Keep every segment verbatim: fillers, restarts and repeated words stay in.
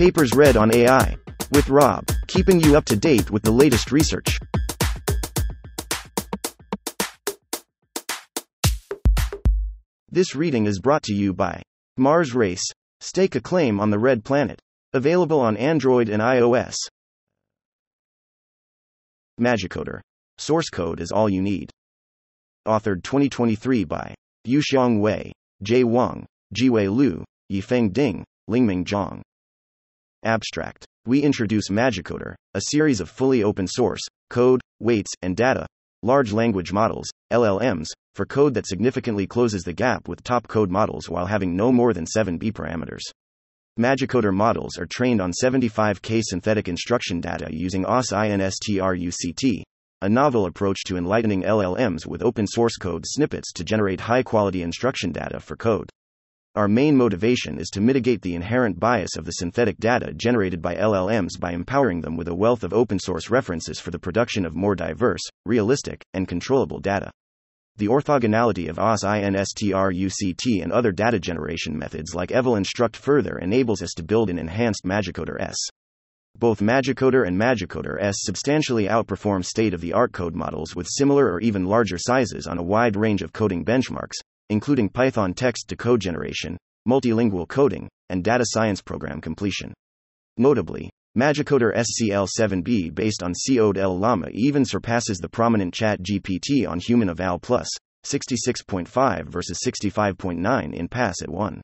Papers read on A I. With Rob, keeping you up to date with the latest research. This reading is brought to you by Mars Race. Stake a claim on the Red Planet. Available on Android and iOS. Magicoder. Source code is all you need. Authored twenty twenty-three by Yuxiang Wei, Zhe Wang, Jiawei Liu, Yifeng Ding, Lingming Zhang. Abstract. We introduce Magicoder, a series of fully open-source, code, weights, and data, large language models, L L Ms, for code that significantly closes the gap with top code models while having no more than seven B parameters. Magicoder models are trained on seventy-five K synthetic instruction data using O S S Instruct, a novel approach to enlightening L L Ms with open-source code snippets to generate high-quality instruction data for code. Our main motivation is to mitigate the inherent bias of the synthetic data generated by L L Ms by empowering them with a wealth of open-source references for the production of more diverse, realistic, and controllable data. The orthogonality of O S S Instruct and other data generation methods like Evol-Instruct further enables us to build an enhanced MagicoderS. Both Magicoder and MagicoderS substantially outperform state-of-the-art code models with similar or even larger sizes on a wide range of coding benchmarks, including Python text-to-code generation, multilingual coding, and data science program completion. Notably, MagicoderS C L seven B based on CodeLlama even surpasses the prominent ChatGPT on HumanEval+, sixty-six point five versus sixty-five point nine in Pass at one.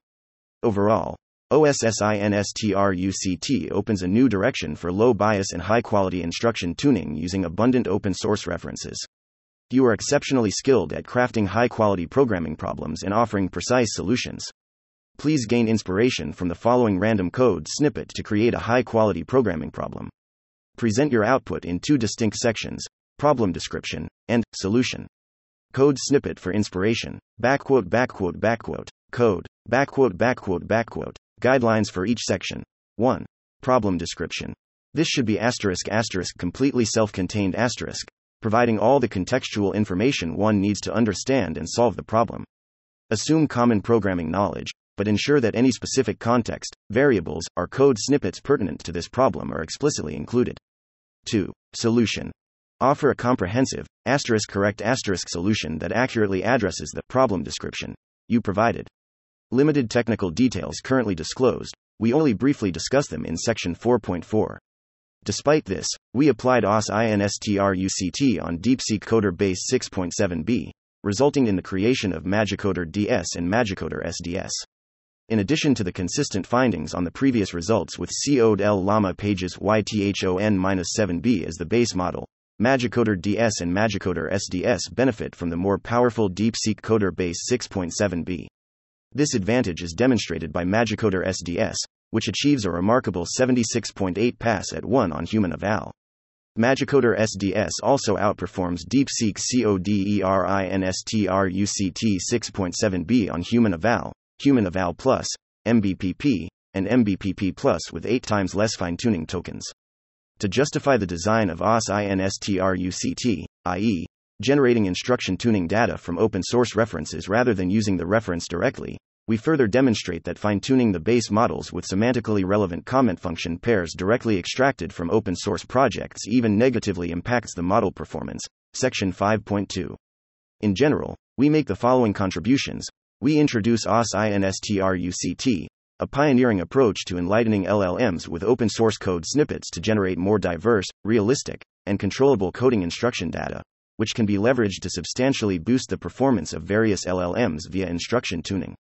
Overall, O S S Instruct opens a new direction for low-bias and high-quality instruction tuning using abundant open-source references. You are exceptionally skilled at crafting high-quality programming problems and offering precise solutions. Please gain inspiration from the following random code snippet to create a high-quality programming problem. Present your output in two distinct sections, problem description, and solution. Code snippet for inspiration, backquote backquote backquote, code, backquote backquote backquote, guidelines for each section. one. Problem description. This should be asterisk asterisk completely self-contained asterisk, providing all the contextual information one needs to understand and solve the problem. Assume common programming knowledge, but ensure that any specific context, variables, or code snippets pertinent to this problem are explicitly included. two. Solution. Offer a comprehensive, asterisk correct asterisk solution that accurately addresses the problem description you provided. Limited technical details currently disclosed, we only briefly discuss them in section four point four. Despite this, we applied O S S Instruct on DeepSeek Coder Base six point seven B, resulting in the creation of MagicoderDS and MagicoderSDS. In addition to the consistent findings on the previous results with CodeLlama pages Y T H O N seven B as the base model, MagicoderDS and MagicoderSDS benefit from the more powerful DeepSeek Coder Base six point seven B. This advantage is demonstrated by MagicoderSDS, which achieves a remarkable seventy-six point eight Pass at one on HumanEval. MagicoderSDS also outperforms DeepSeek CodeRINSTRUCT six point seven B on HumanEval, HumanEval+, M B P P, and M B P P Plus with eight times less fine-tuning tokens. To justify the design of O S S Instruct, that is, generating instruction tuning data from open-source references rather than using the reference directly, we further demonstrate that fine-tuning the base models with semantically relevant comment function pairs directly extracted from open-source projects even negatively impacts the model performance. Section five point two. In general, we make the following contributions. We introduce O S S Instruct, a pioneering approach to enlightening L L Ms with open-source code snippets to generate more diverse, realistic, and controllable coding instruction data, which can be leveraged to substantially boost the performance of various L L Ms via instruction tuning.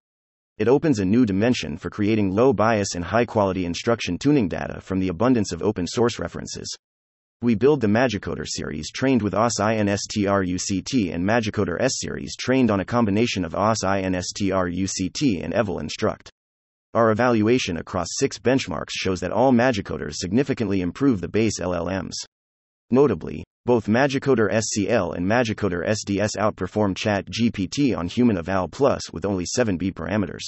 It opens a new dimension for creating low-bias and high-quality instruction tuning data from the abundance of open-source references. We build the Magicoder series trained with O S S Instruct and MagicoderS series trained on a combination of O S S Instruct and Evol-Instruct. Our evaluation across six benchmarks shows that all Magicoders significantly improve the base L L Ms. Notably, both MagicoderS C L and MagicoderSDS outperform ChatGPT on HumanEval+ with only seven B parameters.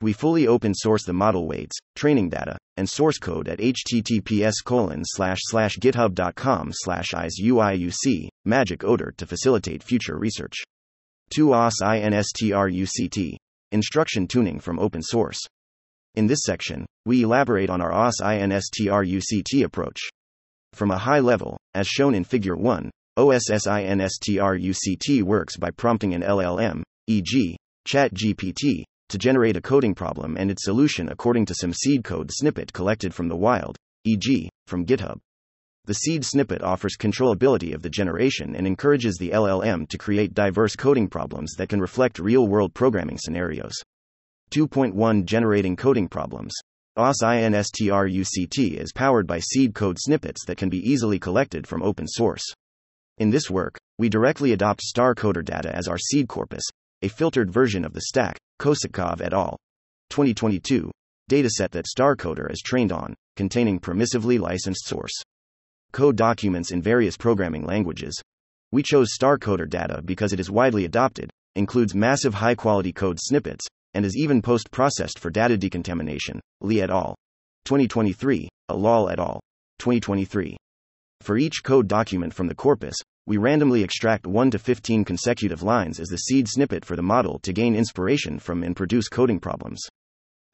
We fully open source the model weights, training data, and source code at H T T P S colon slash slash github dot com slash isuiuc magicoder to facilitate future research. two. O S S Instruct. Instruction tuning from open source. In this section, we elaborate on our O S S-INSTRUCT approach. From a high level, as shown in Figure one, O S S-INSTRUCT works by prompting an L L M, for example, ChatGPT, to generate a coding problem and its solution according to some seed code snippet collected from the wild, for example, from GitHub. The seed snippet offers controllability of the generation and encourages the L L M to create diverse coding problems that can reflect real-world programming scenarios. two point one Generating Coding Problems. O S S-INSTRUCT is powered by seed code snippets that can be easily collected from open source. In this work, we directly adopt StarCoder data as our seed corpus, a filtered version of the stack, Kosakov et al. twenty twenty-two, dataset that StarCoder is trained on, containing permissively licensed source code documents in various programming languages. We chose StarCoder data because it is widely adopted, includes massive high-quality code snippets, and is even post-processed for data decontamination, Li et al. twenty twenty-three, Alal et al. twenty twenty-three. For each code document from the corpus, we randomly extract one to fifteen consecutive lines as the seed snippet for the model to gain inspiration from and produce coding problems.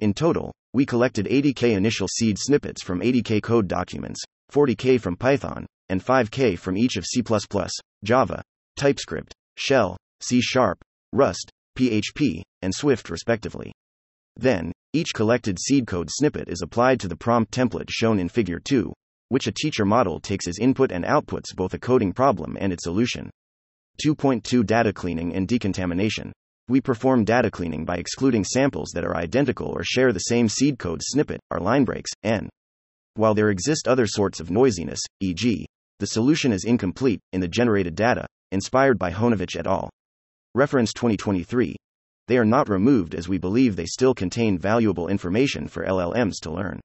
In total, we collected eighty thousand initial seed snippets from eighty thousand code documents, forty thousand from Python, and five thousand from each of C plus plus, Java, TypeScript, Shell, C sharp, Rust, P H P, and Swift respectively. Then, each collected seed code snippet is applied to the prompt template shown in Figure two, which a teacher model takes as input and outputs both a coding problem and its solution. two point two Data Cleaning and Decontamination. We perform data cleaning by excluding samples that are identical or share the same seed code snippet, or line breaks, and while there exist other sorts of noisiness, for example, the solution is incomplete in the generated data, inspired by Honovich et al. Reference twenty twenty-three. They are not removed as we believe they still contain valuable information for L L Ms to learn.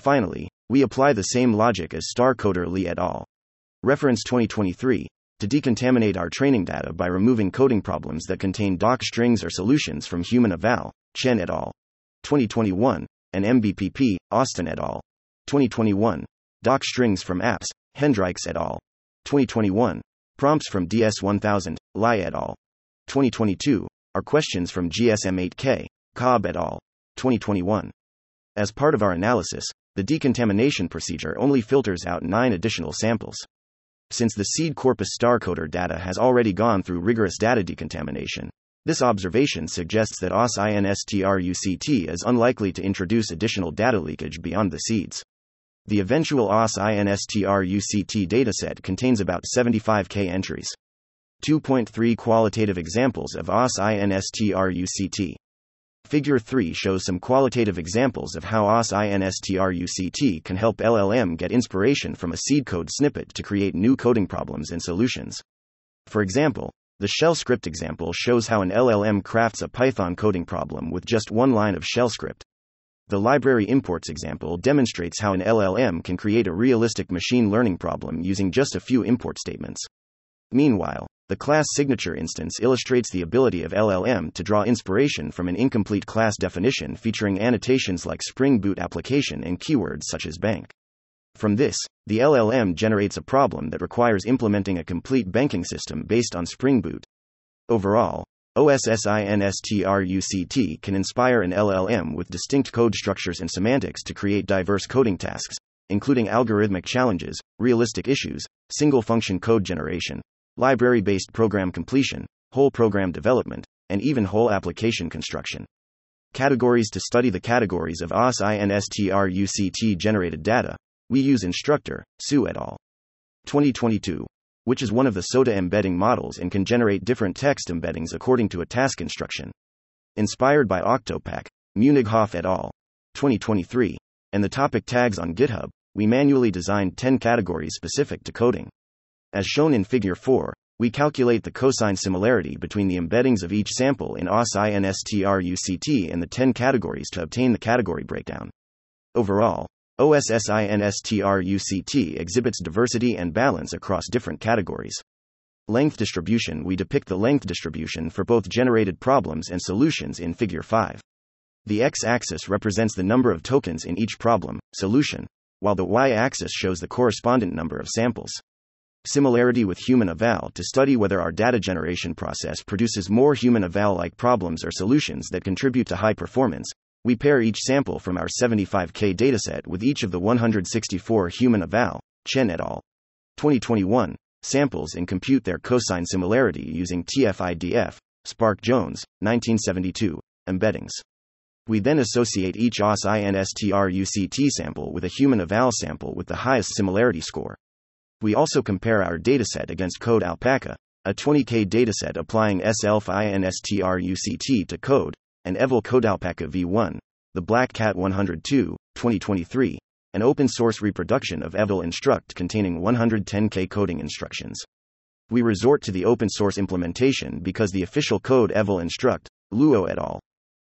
Finally, we apply the same logic as StarCoder Li et al. Reference twenty twenty-three, to decontaminate our training data by removing coding problems that contain doc strings or solutions from HumanEval+, Chen et al. twenty twenty-one, and M B P P, Austin et al. twenty twenty-one, doc strings from apps, Hendricks et al. twenty twenty-one, prompts from D S one thousand, Lai et al. twenty twenty-two, are questions from G S M eight K, Cobb et al. twenty twenty-one. As part of our analysis, the decontamination procedure only filters out nine additional samples. Since the seed corpus StarCoder data has already gone through rigorous data decontamination, this observation suggests that O S S-INSTRUCT is unlikely to introduce additional data leakage beyond the seeds. The eventual O S S-INSTRUCT dataset contains about seventy-five thousand entries. two point three Qualitative Examples of O S S-INSTRUCT. Figure three shows some qualitative examples of how O S S-INSTRUCT can help L L M get inspiration from a seed code snippet to create new coding problems and solutions. For example, the shell script example shows how an L L M crafts a Python coding problem with just one line of shell script. The library imports example demonstrates how an L L M can create a realistic machine learning problem using just a few import statements. Meanwhile, the class signature instance illustrates the ability of L L M to draw inspiration from an incomplete class definition featuring annotations like Spring Boot application and keywords such as bank. From this, the L L M generates a problem that requires implementing a complete banking system based on Spring Boot. Overall, O S S-INSTRUCT can inspire an L L M with distinct code structures and semantics to create diverse coding tasks, including algorithmic challenges, realistic issues, single-function code generation, library-based program completion, whole program development, and even whole application construction. Categories. To study the categories of O S S-INSTRUCT-generated data, we use Instructor, Su et al. twenty twenty-two, which is one of the SOTA embedding models and can generate different text embeddings according to a task instruction. Inspired by Octopack, Munighoff et al. twenty twenty-three, and the topic tags on GitHub, we manually designed ten categories specific to coding. As shown in Figure four, we calculate the cosine similarity between the embeddings of each sample in O S S-INSTRUCT and the ten categories to obtain the category breakdown. Overall, O S S-INSTRUCT exhibits diversity and balance across different categories. Length distribution. We depict the length distribution for both generated problems and solutions in Figure five. The x-axis represents the number of tokens in each problem, solution, while the y-axis shows the correspondent number of samples. Similarity with HumanEval. To study whether our data generation process produces more HumanEval-like problems or solutions that contribute to high performance, we pair each sample from our seventy-five K dataset with each of the one hundred sixty-four HumanEval, Chen et al. twenty twenty-one, samples and compute their cosine similarity using T F I D F, Spark-Jones, nineteen seventy-two, embeddings. We then associate each O S S-Instruct sample with a HumanEval sample with the highest similarity score. We also compare our dataset against CodeAlpaca, a twenty K dataset applying Self-Instruct to code, and Evol-CodeAlpaca v one, the Black Cat one hundred two, twenty twenty-three, an open-source reproduction of Evol-Instruct containing one hundred ten K coding instructions. We resort to the open-source implementation because the official code Evol-Instruct, Luo et al.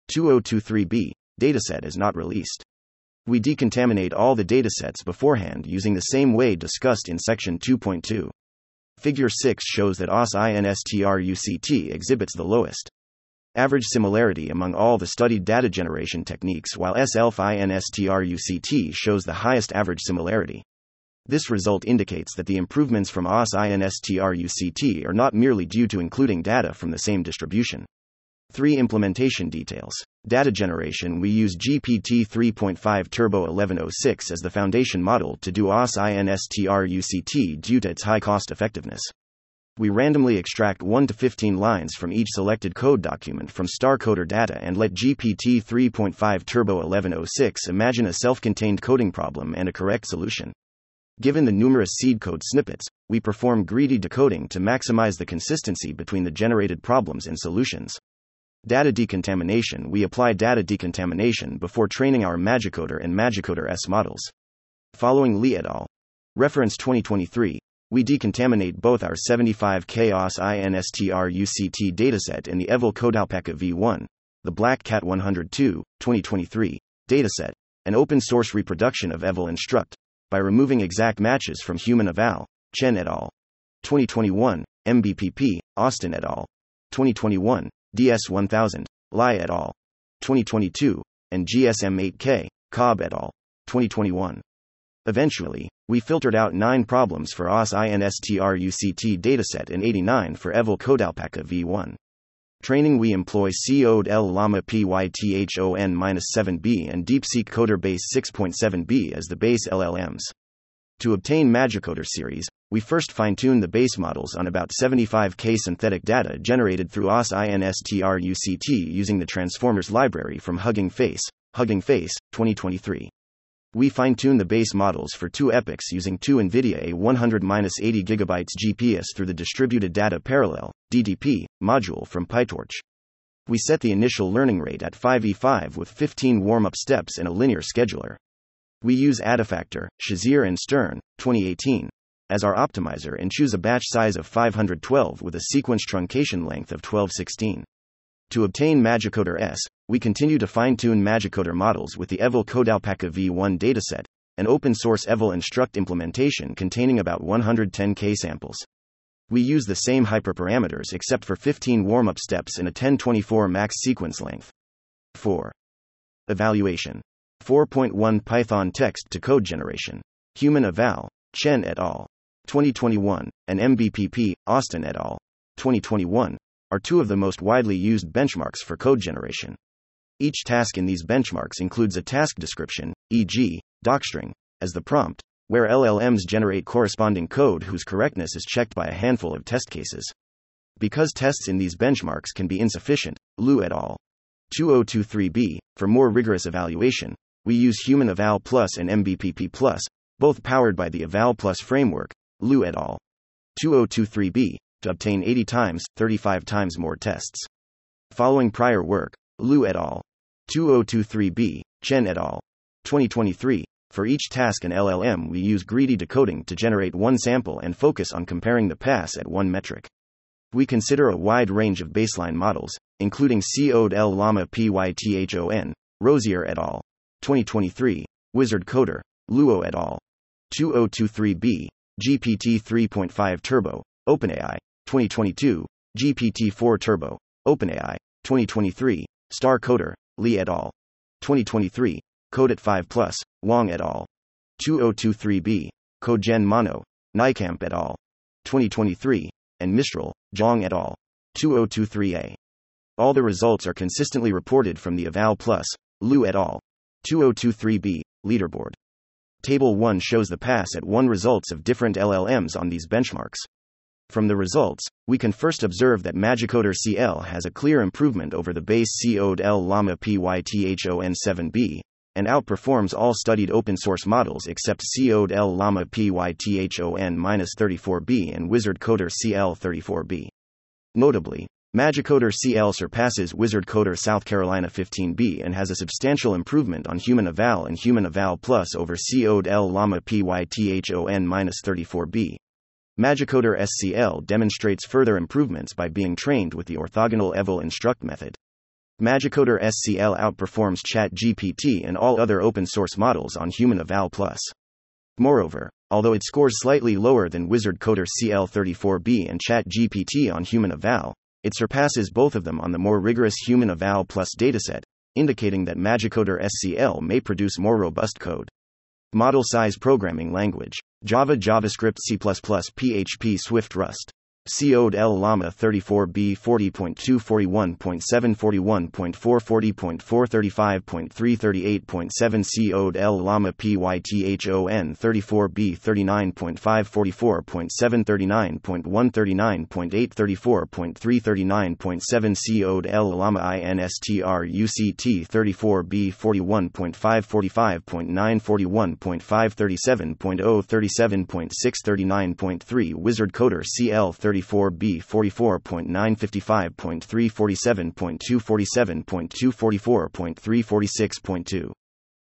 two thousand twenty-three B, dataset is not released. We decontaminate all the datasets beforehand using the same way discussed in section two point two. Figure six shows that O S S-Instruct exhibits the lowest average similarity among all the studied data generation techniques, while Self-Instruct shows the highest average similarity. This result indicates that the improvements from O S S-Instruct are not merely due to including data from the same distribution. three Implementation details. Data generation. We use G P T three point five Turbo eleven oh six as the foundation model to do O S S-Instruct due to its high cost effectiveness. We randomly extract one to fifteen lines from each selected code document from StarCoder data and let G P T three point five Turbo eleven oh six imagine a self-contained coding problem and a correct solution. Given the numerous seed code snippets, we perform greedy decoding to maximize the consistency between the generated problems and solutions. Data decontamination. We apply data decontamination before training our Magicoder and MagicoderS models. Following Li et al. Reference twenty twenty-three, we decontaminate both our seventy-five K O S S-Instruct dataset and the Evol-CodeAlpaca v one, the Black Cat one hundred two, twenty twenty-three, dataset, an open-source reproduction of Evol-Instruct, by removing exact matches from HumanEval, Chen et al. twenty twenty-one, M B P P, Austin et al. twenty twenty-one, D S one thousand, Lai et al. twenty twenty-two, and G S M eight K, Cobb et al. twenty twenty-one. Eventually, we filtered out nine problems for O S S-Instruct dataset and eighty-nine for Evol-CodeAlpaca v one. Training. We employ CodeLlama Python seven B and DeepSeek Coder Base six point seven B as the base L L Ms. To obtain Magicoder series, we first fine-tune the base models on about seventy-five K synthetic data generated through O S S-Instruct using the Transformers library from Hugging Face, Hugging Face, twenty twenty-three. We fine-tune the base models for two epochs using two NVIDIA A one hundred eighty gigabyte G P S through the Distributed Data Parallel, D D P, module from PyTorch. We set the initial learning rate at five E five with fifteen warm-up steps and a linear scheduler. We use Adafactor, Shazier and Stern, twenty eighteen, as our optimizer and choose a batch size of five hundred twelve with a sequence truncation length of twelve sixteen. To obtain MagicoderS, we continue to fine-tune Magicoder models with the Evol-CodeAlpaca v one dataset, an open-source Evol-Instruct implementation containing about one hundred ten K samples. We use the same hyperparameters except for fifteen warm-up steps and a ten twenty-four max sequence length. four Evaluation. four point one Python text to code generation. HumanEval, Chen et al. twenty twenty-one, and M B P P, Austin et al. twenty twenty-one, are two of the most widely used benchmarks for code generation. Each task in these benchmarks includes a task description, for example, docstring, as the prompt, where L L Ms generate corresponding code whose correctness is checked by a handful of test cases. Because tests in these benchmarks can be insufficient, Liu et al. two thousand twenty-three B, for more rigorous evaluation, we use HumanEval+ and M B P P+, both powered by the EvalPlus framework, Liu et al. two thousand twenty-three B, to obtain eighty times, thirty-five times more tests. Following prior work, Liu et al. two thousand twenty-three B, Chen et al. twenty twenty-three, for each task and L L M we use greedy decoding to generate one sample and focus on comparing the pass at one metric. We consider a wide range of baseline models, including CodeLlama Python, Rosier et al. twenty twenty-three, WizardCoder, Luo et al. two thousand twenty-three B, G P T three point five Turbo, OpenAI, twenty twenty-two, G P T four Turbo, OpenAI, twenty twenty-three, StarCoder, Li et al. twenty twenty-three, Code at five plus, Wang et al. two thousand twenty-three B, CodeGen Mono, Nykamp et al. twenty twenty-three, and Mistral, Zhang et al. two thousand twenty-three A. All the results are consistently reported from the EvalPlus, Liu et al. twenty twenty-three B, leaderboard. Table one shows the pass at one results of different L L Ms on these benchmarks. From the results, we can first observe that MagicoderS-C L has a clear improvement over the base CodeLlama P Y T H O N seven B, and outperforms all studied open-source models except CodeLlama P Y T H O N thirty-four B and WizardCoder C L thirty-four B. Notably, MagicoderS-C L surpasses WizardCoder South Carolina fifteen B and has a substantial improvement on HumanEval and HumanEval+ over CodeLlama P Y T H O N thirty-four B. MagicoderS-C L demonstrates further improvements by being trained with the orthogonal Evol-Instruct method. MagicoderS-C L outperforms ChatGPT and all other open-source models on HumanEval+. Moreover, although it scores slightly lower than WizardCoder C L thirty-four B and ChatGPT on HumanEval, it surpasses both of them on the more rigorous HumanEval+ dataset, indicating that MagicoderS-C L may produce more robust code. Model size programming language: Java, JavaScript, C plus plus, P H P, Swift, Rust. CodeLlama thirty-four B forty point two, forty-one point seven, forty-one point four, forty point four, thirty-five point three, thirty-eight point seven. CodeLlama P Y T H O N thirty-four B thirty-nine point five, forty-four point seven, thirty-nine point one, thirty-nine point eight, thirty-four point three, thirty-nine point seven. CodeLlama INSTRUCT thirty-four B forty-one point five, forty-five point nine, forty-one point five, thirty-seven point zero, thirty-seven point six, thirty-nine point three. WizardCoder C L thirty-four B forty-four point nine, fifty-five point three, forty-seven point two, forty-seven point two, forty-four point three, forty-six point two.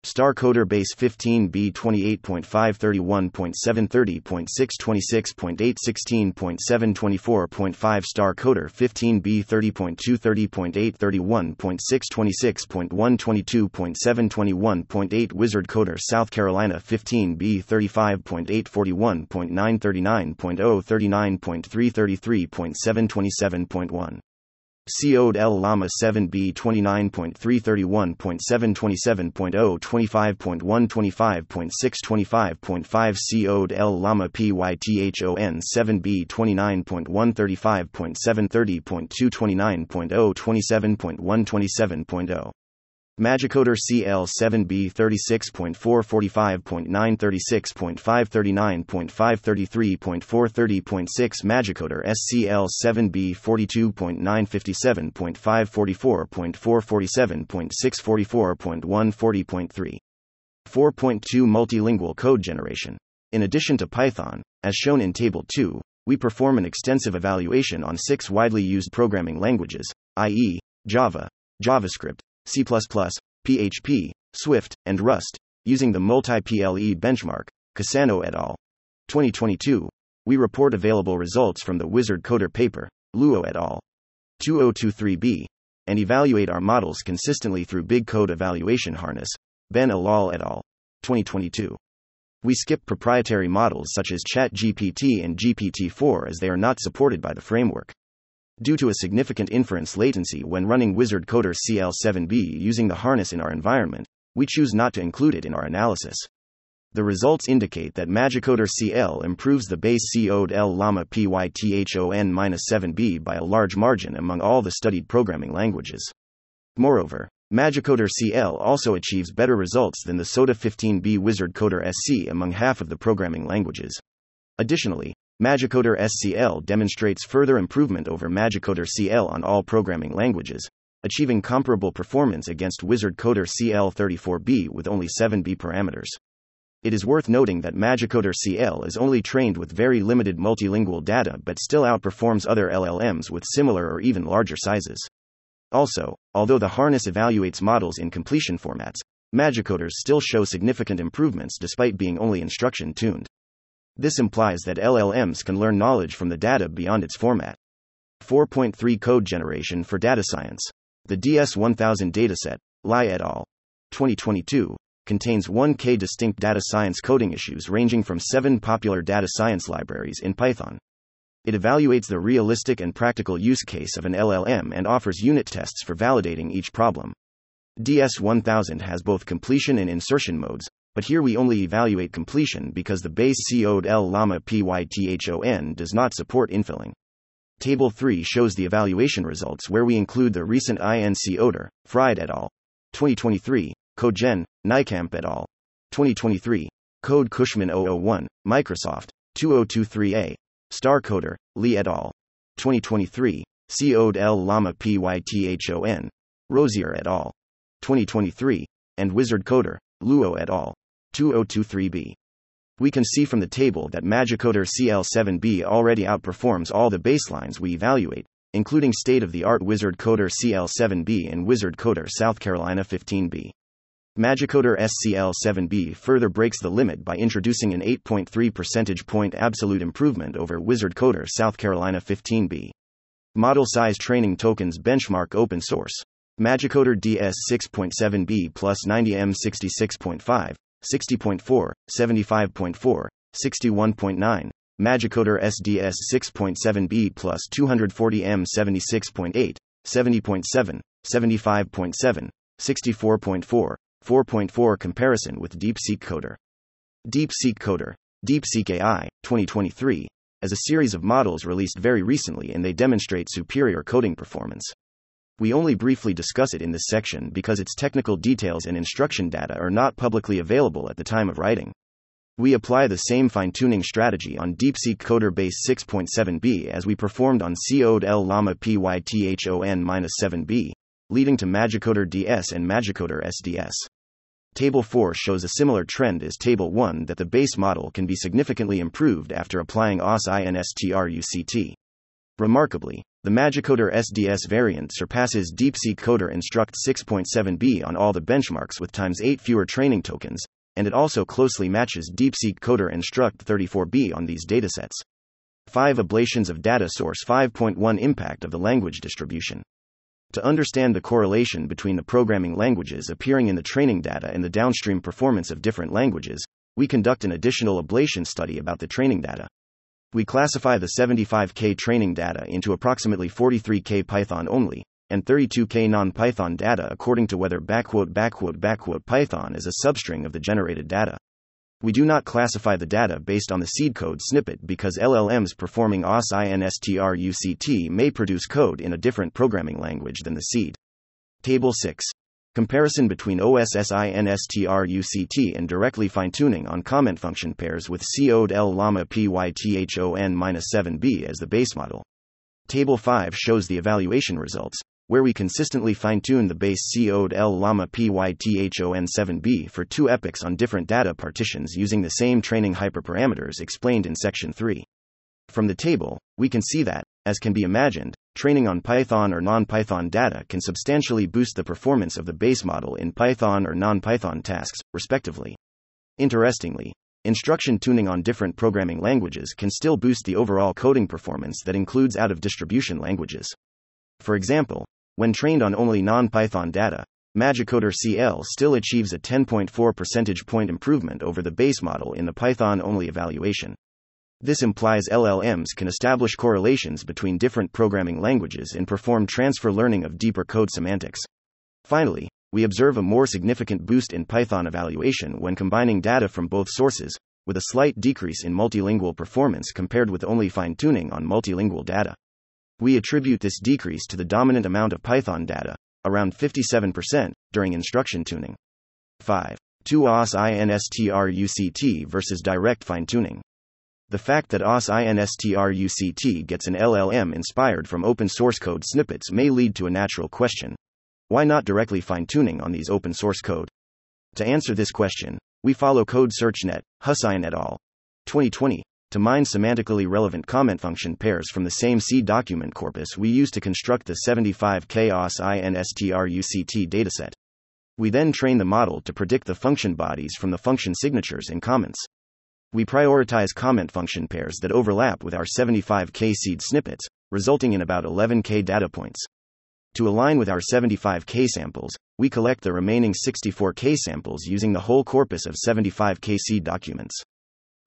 StarCoder base fifteen B twenty-eight point five, thirty-one point seven, thirty point six, twenty-six point eight, sixteen point seven, twenty-four point five. StarCoder fifteen B thirty point two, thirty point eight, thirty-one point six, twenty-six point one, twenty-two point seven, twenty-one point eight. WizardCoder South Carolina fifteen B thirty-five point eight, forty-one point nine, thirty-nine point zero, thirty-nine point three, thirty-three point seven, twenty-seven point one. CodeLlama seven B twenty-nine point three, thirty-one point seven, twenty-seven point zero, twenty-five point one, twenty-five point six, twenty-five point five. CodeLlama P Y T H O N seven B twenty-nine point one, thirty-five point seven, thirty point two, twenty-nine point zero, twenty-seven point one, twenty-seven point zero. Magicoder C L seven B thirty-six point four, forty-five point nine, thirty-six point five, thirty-nine point five, thirty-three point four, thirty point six. Magicoder S C L seven B forty-two point nine, fifty-seven point five, forty-four point four, forty-seven point six, forty-four point one, forty point three. four point two Multilingual Code Generation. In addition to Python, as shown in Table two, we perform an extensive evaluation on six widely used programming languages, that is, Java, JavaScript, C plus plus, P H P, Swift, and Rust, using the multi-P L E benchmark, Cassano et al. twenty twenty-two. We report available results from the WizardCoder paper, Luo et al. twenty twenty-three B, and evaluate our models consistently through Big Code Evaluation Harness, Ben Alal et al. twenty twenty-two. We skip proprietary models such as ChatGPT and G P T four as they are not supported by the framework. Due to a significant inference latency when running WizardCoder C L seven B using the harness in our environment, we choose not to include it in our analysis. The results indicate that Magicoder C L improves the base CodeLlama P Y T H O N seven B by a large margin among all the studied programming languages. Moreover, Magicoder C L also achieves better results than the SOTA fifteen B WizardCoder S C among half of the programming languages. Additionally, MagicoderS-C L demonstrates further improvement over MagicoderS-C L on all programming languages, achieving comparable performance against WizardCoder C L thirty-four B with only seven B parameters. It is worth noting that MagicoderS-C L is only trained with very limited multilingual data but still outperforms other L L Ms with similar or even larger sizes. Also, although the harness evaluates models in completion formats, Magicoders still show significant improvements despite being only instruction-tuned. This implies that L L Ms can learn knowledge from the data beyond its format. four point three Code Generation for Data Science. The D S one thousand dataset, Lai et al. twenty twenty-two, contains one K distinct data science coding issues ranging from seven popular data science libraries in Python. It evaluates the realistic and practical use case of an L L M and offers unit tests for validating each problem. D S one thousand has both completion and insertion modes, but here we only evaluate completion because the base CodeLlama P Y T H O N does not support infilling. Table three shows the evaluation results where we include the recent INCoder, Fried et al. twenty twenty-three, CodeGen, Nykamp et al. twenty twenty-three, Code Cushman zero zero one, Microsoft, two thousand twenty-three A, StarCoder, Lee et al. twenty twenty-three, CodeLlama Python, Rosier et al. twenty twenty-three, and WizardCoder, Luo et al. two thousand twenty-three B. We can see from the table that MagicoderS C L seven B already outperforms all the baselines we evaluate, including state-of-the-art WizardCoder C L seven B and WizardCoder South Carolina fifteen B. MagicoderS C L seven B further breaks the limit by introducing an eight point three percentage point absolute improvement over WizardCoder South Carolina fifteen B. Model size training tokens benchmark open source. Magicoder D S six point seven B plus ninety M sixty-six point five, sixty point four, seventy-five point four, sixty-one point nine, MagicoderS D S six point seven B plus two hundred forty M seventy-six point eight, seventy point seven, seventy-five point seven, sixty-four point four, four point four comparison with DeepSeek Coder. DeepSeek Coder, DeepSeek A I, twenty twenty-three, as a series of models released very recently, and they demonstrate superior coding performance. We only briefly discuss it in this section because its technical details and instruction data are not publicly available at the time of writing. We apply the same fine-tuning strategy on DeepSeek Coder Base six point seven B as we performed on CodeLlama Python seven B, leading to Magicoder D S and Magicoder S D S. Table four shows a similar trend as Table one, that the base model can be significantly improved after applying O S S Instruct. Remarkably, the Magicoder S D S variant surpasses DeepSeek Coder Instruct six point seven B on all the benchmarks with times eight fewer training tokens, and it also closely matches DeepSeek Coder Instruct thirty-four B on these datasets. five Ablations of data source. Five point one Impact of the language distribution. To understand the correlation between the programming languages appearing in the training data and the downstream performance of different languages, we conduct an additional ablation study about the training data. We classify the seventy-five K training data into approximately forty-three K Python only, and thirty-two K non-Python data according to whether backquote backquote backquote Python is a substring of the generated data. We do not classify the data based on the seed code snippet because L L Ms performing O S S Instruct may produce code in a different programming language than the seed. Table six. Comparison between O S S Instruct and directly fine-tuning on comment function pairs with CodeLlama Python seven B as the base model. Table five shows the evaluation results, where we consistently fine-tune the base CodeLlama Python seven B for two epochs on different data partitions using the same training hyperparameters explained in Section three. From the table, we can see that, as can be imagined, training on Python or non-Python data can substantially boost the performance of the base model in Python or non-Python tasks, respectively. Interestingly, instruction tuning on different programming languages can still boost the overall coding performance that includes out-of-distribution languages. For example, when trained on only non-Python data, MagicoderS C L still achieves a ten point four percentage point improvement over the base model in the Python-only evaluation. This implies L L Ms can establish correlations between different programming languages and perform transfer learning of deeper code semantics. Finally, we observe a more significant boost in Python evaluation when combining data from both sources, with a slight decrease in multilingual performance compared with only fine-tuning on multilingual data. We attribute this decrease to the dominant amount of Python data, around fifty-seven percent, during instruction tuning. five. two O S S Instruct versus direct fine-tuning. The fact that O S S Instruct gets an L L M inspired from open source code snippets may lead to a natural question. Why not directly fine-tuning on these open source code? To answer this question, we follow Code SearchNet, Hussain et al. twenty twenty. To mine semantically relevant comment function pairs from the same C document corpus we use to construct the seventy-five K O S S Instruct dataset. We then train the model to predict the function bodies from the function signatures and comments. We prioritize comment function pairs that overlap with our seventy-five K seed snippets, resulting in about eleven K data points. To align with our seventy-five K samples, we collect the remaining sixty-four K samples using the whole corpus of seventy-five K seed documents.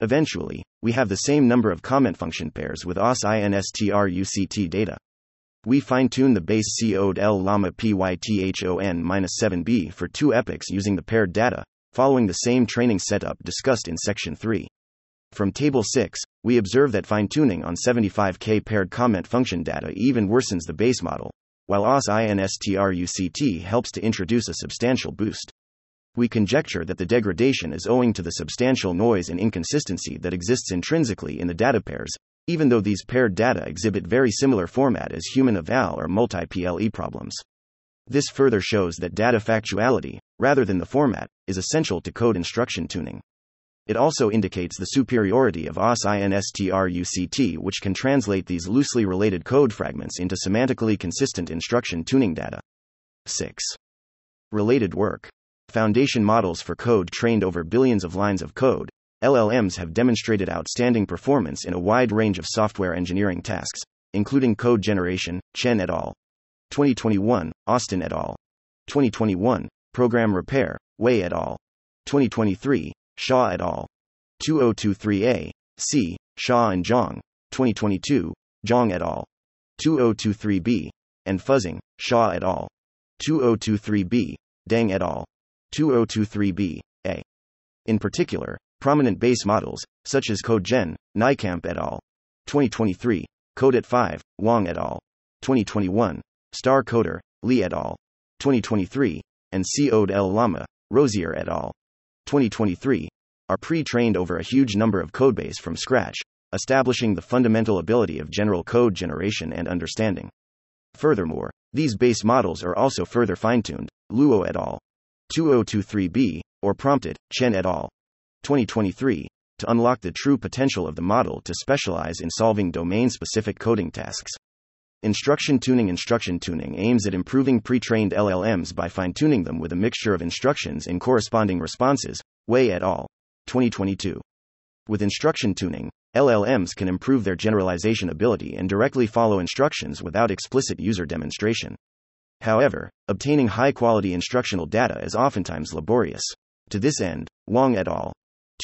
Eventually, we have the same number of comment function pairs with O S S Instruct data. We fine-tune the base CodeLlama Python seven B for two epochs using the paired data, following the same training setup discussed in Section three. From Table six, we observe that fine-tuning on seventy-five K paired comment function data even worsens the base model, while O S S Instruct helps to introduce a substantial boost. We conjecture that the degradation is owing to the substantial noise and inconsistency that exists intrinsically in the data pairs, even though these paired data exhibit very similar format as HumanEval or multi-P L E problems. This further shows that data factuality, rather than the format, is essential to code instruction tuning. It also indicates the superiority of O S S Instruct, which can translate these loosely related code fragments into semantically consistent instruction tuning data. six. Related work. Foundation models for code trained over billions of lines of code, L L Ms have demonstrated outstanding performance in a wide range of software engineering tasks, including code generation, Chen et al. twenty twenty-one, Austin et al. twenty twenty-one, program repair, Wei et al. twenty twenty-three, Shaw et al. two thousand twenty-three A, C, Shaw and Zhang, twenty twenty-two, Zhang et al. two thousand twenty-three B, and fuzzing, Shaw et al. two thousand twenty-three B, Deng et al. two thousand twenty-three B A. In particular, prominent base models, such as CodeGen, Nykamp et al. twenty twenty-three, Code at five, Wang et al. twenty twenty-one, StarCoder, Li et al. twenty twenty-three, and CodeLlama, Rosier et al. twenty twenty-three, are pre-trained over a huge number of codebase from scratch, establishing the fundamental ability of general code generation and understanding. Furthermore, these base models are also further fine-tuned, Luo et al. two thousand twenty-three B, or prompted, Chen et al. twenty twenty-three, to unlock the true potential of the model to specialize in solving domain-specific coding tasks. Instruction tuning. Instruction tuning aims at improving pre-trained L L Ms by fine-tuning them with a mixture of instructions and corresponding responses, Wei et al. twenty twenty-two. With instruction tuning, L L Ms can improve their generalization ability and directly follow instructions without explicit user demonstration. However, obtaining high-quality instructional data is oftentimes laborious. To this end, Wang et al.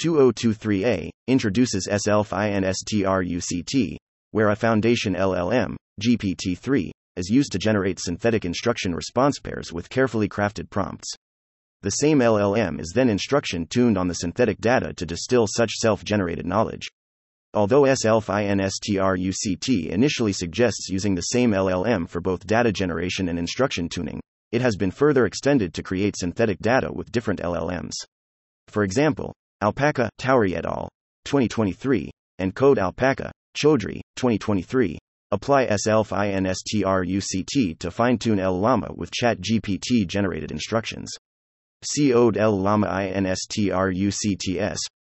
two thousand twenty-three A introduces Self-Instruct, where a foundation L L M, G P T three, is used to generate synthetic instruction response pairs with carefully crafted prompts. The same L L M is then instruction tuned on the synthetic data to distill such self-generated knowledge. Although Self-Instruct initially suggests using the same L L M for both data generation and instruction tuning, it has been further extended to create synthetic data with different L L Ms. For example, Alpaca, Tauri et al. twenty twenty-three, and CodeAlpaca, Chaudhry, twenty twenty-three, apply Self-Instruct to fine-tune LLaMA with ChatGPT-generated instructions. CodeLlama,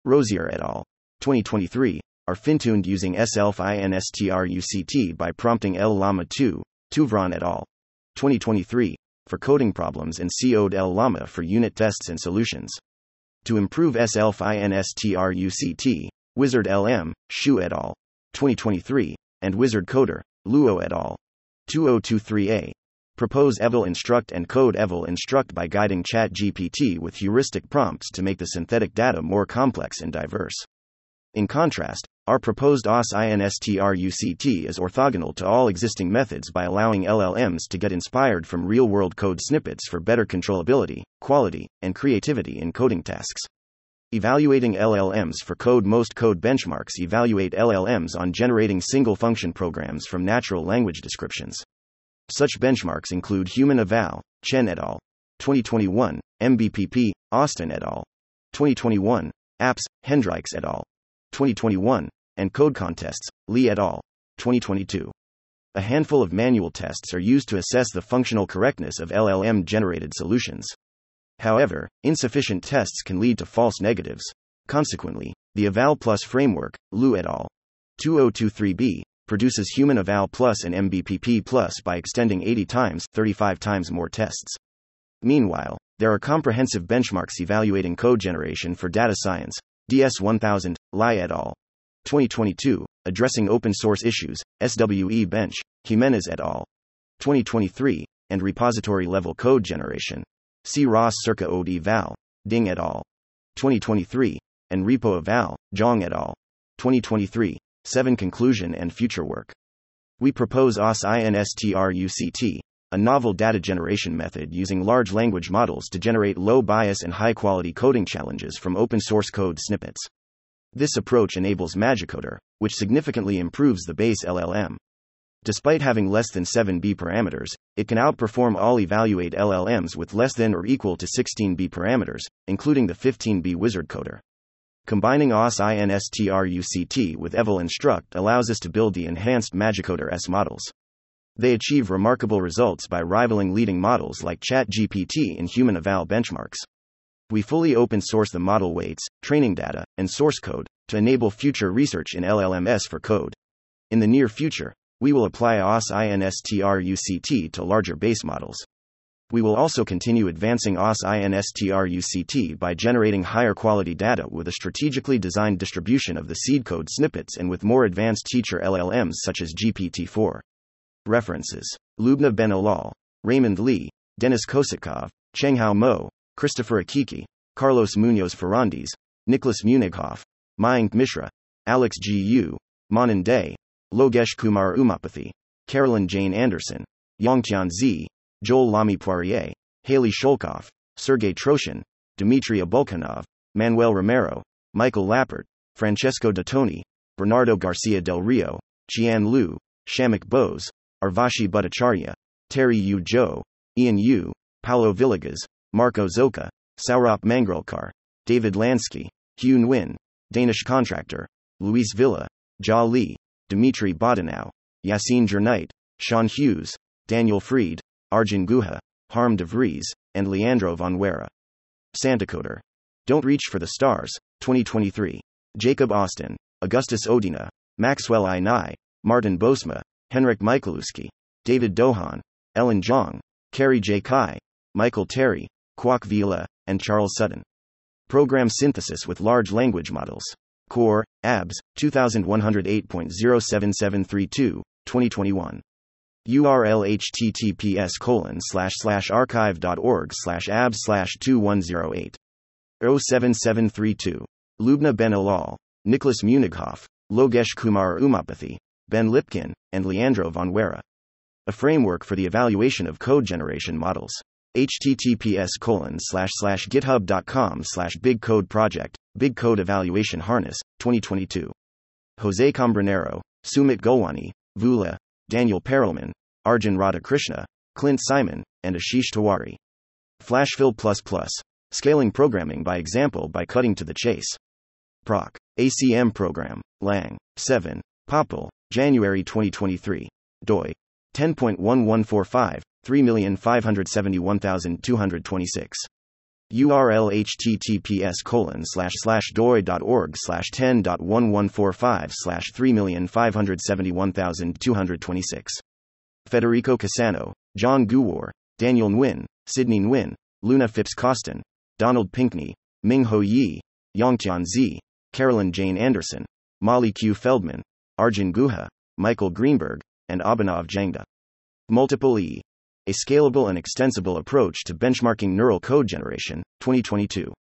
Rosier et al. twenty twenty-three, are fintuned using Self-Instruct by prompting LLaMA two, Tuvron et al. twenty twenty-three, for coding problems and CodeLlama for unit tests and solutions. To improve Self-Instruct, WizardLM, Xu et al. twenty twenty-three, and WizardCoder, Luo et al. two thousand twenty-three A, propose Evol-Instruct and Code Evol-Instruct by guiding ChatGPT with heuristic prompts to make the synthetic data more complex and diverse. In contrast, our proposed O S S Instruct is orthogonal to all existing methods by allowing L L Ms to get inspired from real-world code snippets for better controllability, quality, and creativity in coding tasks. Evaluating L L Ms for code. Most code benchmarks evaluate L L Ms on generating single-function programs from natural language descriptions. Such benchmarks include HumanEval, Chen et al. twenty twenty-one, M B P P, Austin et al. twenty twenty-one, Apps, Hendricks et al. twenty twenty-one, and code contests, Lee et al. twenty twenty-two. A handful of manual tests are used to assess the functional correctness of L L M-generated solutions. However, insufficient tests can lead to false negatives. Consequently, the EvalPlus framework, Liu et al. two thousand twenty-three B, produces HumanEval+ and M B P P+ by extending eighty times, thirty-five times more tests. Meanwhile, there are comprehensive benchmarks evaluating code generation for data science, D S one thousand, Lai et al. twenty twenty-two, addressing open source issues, S W E Bench, Jimenez et al. twenty twenty-three, and repository level code generation, C. Ross circa ODEval, Ding et al. twenty twenty-three, and RepoEval, Zhang et al. twenty twenty-three. seven. Conclusion and future work. We propose O S S Instruct, a novel data generation method using large language models to generate low bias and high quality coding challenges from open source code snippets. This approach enables Magicoder, which significantly improves the base L L M. Despite having less than seven B parameters, it can outperform all evaluate L L Ms with less than or equal to sixteen B parameters, including the fifteen B WizardCoder. Combining O S S Instruct with Evol-Instruct allows us to build the enhanced MagicoderS models. They achieve remarkable results by rivaling leading models like ChatGPT and HumanEval benchmarks. We fully open source the model weights, training data, and source code to enable future research in L L Ms for code. In the near future, we will apply O S S Instruct to larger base models. We will also continue advancing O S S Instruct by generating higher quality data with a strategically designed distribution of the seed code snippets and with more advanced teacher L L Ms such as G P T four. References: Lubna Ben-Alal, Raymond Lee, Dennis Kosakov, Chenghao Mo, Christopher Akiki, Carlos Munoz-Ferrandiz, Nicholas Munighoff, Mayank Mishra, Alex G. U., Manan Day, Logesh Kumar Umapathy, Carolyn Jane Anderson, Yongqian Z, Joel Lamy Poirier, Haley Sholkoff, Sergei Troshin, Dmitry Abulkanov, Manuel Romero, Michael Lappert, Francesco Dottoni, Bernardo Garcia del Rio, Qian Liu, Shamik Bose, Arvashi Bhattacharya, Terry Yu Zhou, Ian Yu, Paulo Villegas, Marco Zoka, Saurabh Mangrelkar, David Lansky, Hugh Nguyen, Danish Contractor, Luis Villa, Jia Li, Dmitry Bodanow, Yassine Jernite, Sean Hughes, Daniel Fried, Arjun Guha, Harm de Vries, and Leandro von Wera. StarCoder. Don't Reach for the Stars, twenty twenty-three. Jacob Austin, Augustus Odina, Maxwell I. Nye, Martin Bosma, Henrik Michalewski, David Dohan, Ellen Zhang, Carrie J. Kai, Michael Terry, Kwok Vila, and Charles Sutton. Program Synthesis with Large Language Models. Core, A B S, two thousand one hundred eight point zero seven seven three two, twenty twenty-one. URL https colon slash slash archive.org slash abs slash 2108. zero seven seven three two. Lubna Ben-Alal, Nicholas Munighoff, Logesh Kumar Umapathy, Ben Lipkin, and Leandro von Wera. A framework for the evaluation of code generation models. https colon slash slash github.com slash bigcodeproject, bigcode evaluation harness, twenty twenty-two. Jose Cambronero, Sumit Golwani, Vula, Daniel Perelman, Arjun Radhakrishna, Clint Simon, and Ashish Tiwari. FlashFill++. Scaling programming by example by cutting to the chase. Proc. A C M program. Lang. seven. Popple. January twenty twenty-three. doi. ten point one one four five. three million five hundred seventy-one thousand two hundred twenty-six. URL https colon slash slash doi.org slash ten.1145 slash 3571226. Federico Cassano, John Guwar, Daniel Nguyen, Sidney Nguyen, Luna Phipps-Costin, Donald Pinkney, Ming-Ho Yi, Yongqian Z, Carolyn Jane Anderson, Molly Q. Feldman, Arjun Guha, Michael Greenberg, and Abhinav Jangda. Multiple E. A Scalable and Extensible Approach to Benchmarking Neural Code Generation, twenty twenty-two.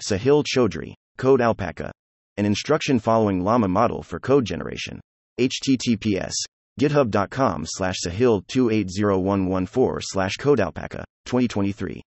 Sahil Choudhury, CodeAlpaca. An instruction following llama model for code generation. Https, github.com slash sahil two eight zero one one four slash CodeAlpaca, twenty twenty-three.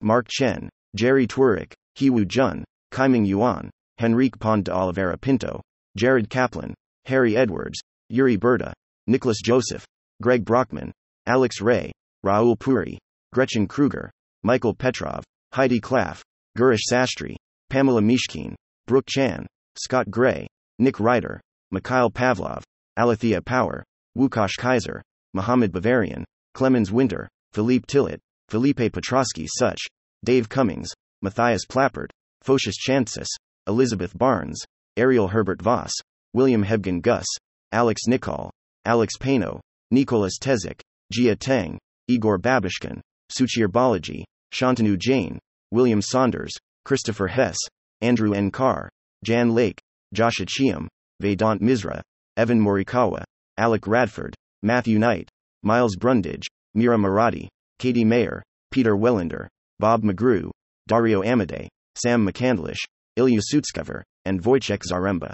Mark Chen, Jerry Twerick, Hewu Jun, Kaiming Yuan, Henrique Pond de Oliveira Pinto, Jared Kaplan, Harry Edwards, Yuri Berta, Nicholas Joseph, Greg Brockman, Alex Ray, Raul Puri, Gretchen Kruger, Michael Petrov, Heidi Klaff, Gurish Sastry, Pamela Mishkin, Brooke Chan, Scott Gray, Nick Ryder, Mikhail Pavlov, Alethea Power, Wukash Kaiser, Mohammed Bavarian, Clemens Winter, Philippe Tillett, Felipe Petrosky Such, Dave Cummings, Matthias Plappert, Phocius Chantzis, Elizabeth Barnes, Ariel Herbert Voss, William Hebgen Gus, Alex Nicol, Alex Pano, Nicholas Tezik, Jia Tang, Igor Babishkin, Suchir Balaji, Shantanu Jain, William Saunders, Christopher Hess, Andrew N. Carr, Jan Lake, Josh Achiam, Vedant Misra, Evan Morikawa, Alec Radford, Matthew Knight, Miles Brundage, Mira Marathi, Katie Mayer, Peter Wellander, Bob McGrew, Dario Amade, Sam McCandlish, Ilya Sutskever, and Wojciech Zaremba.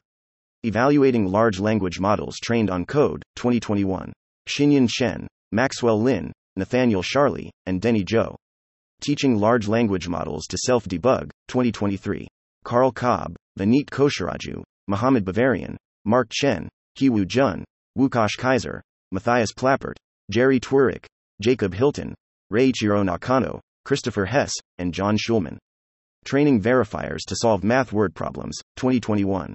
Evaluating Large Language Models Trained on Code, twenty twenty-one. Xinyan Shen, Maxwell Lin, Nathaniel Sharley, and Denny Zhou. Teaching Large Language Models to Self-Debug, twenty twenty-three. Carl Cobb, Vineet Kosharaju, Mohammed Bavarian, Mark Chen, Hewu Jun, Wukash Kaiser, Matthias Plappert, Jerry Twerick, Jacob Hilton, Reiichiro Nakano, Christopher Hess, and John Schulman. Training verifiers to solve math word problems, twenty twenty-one.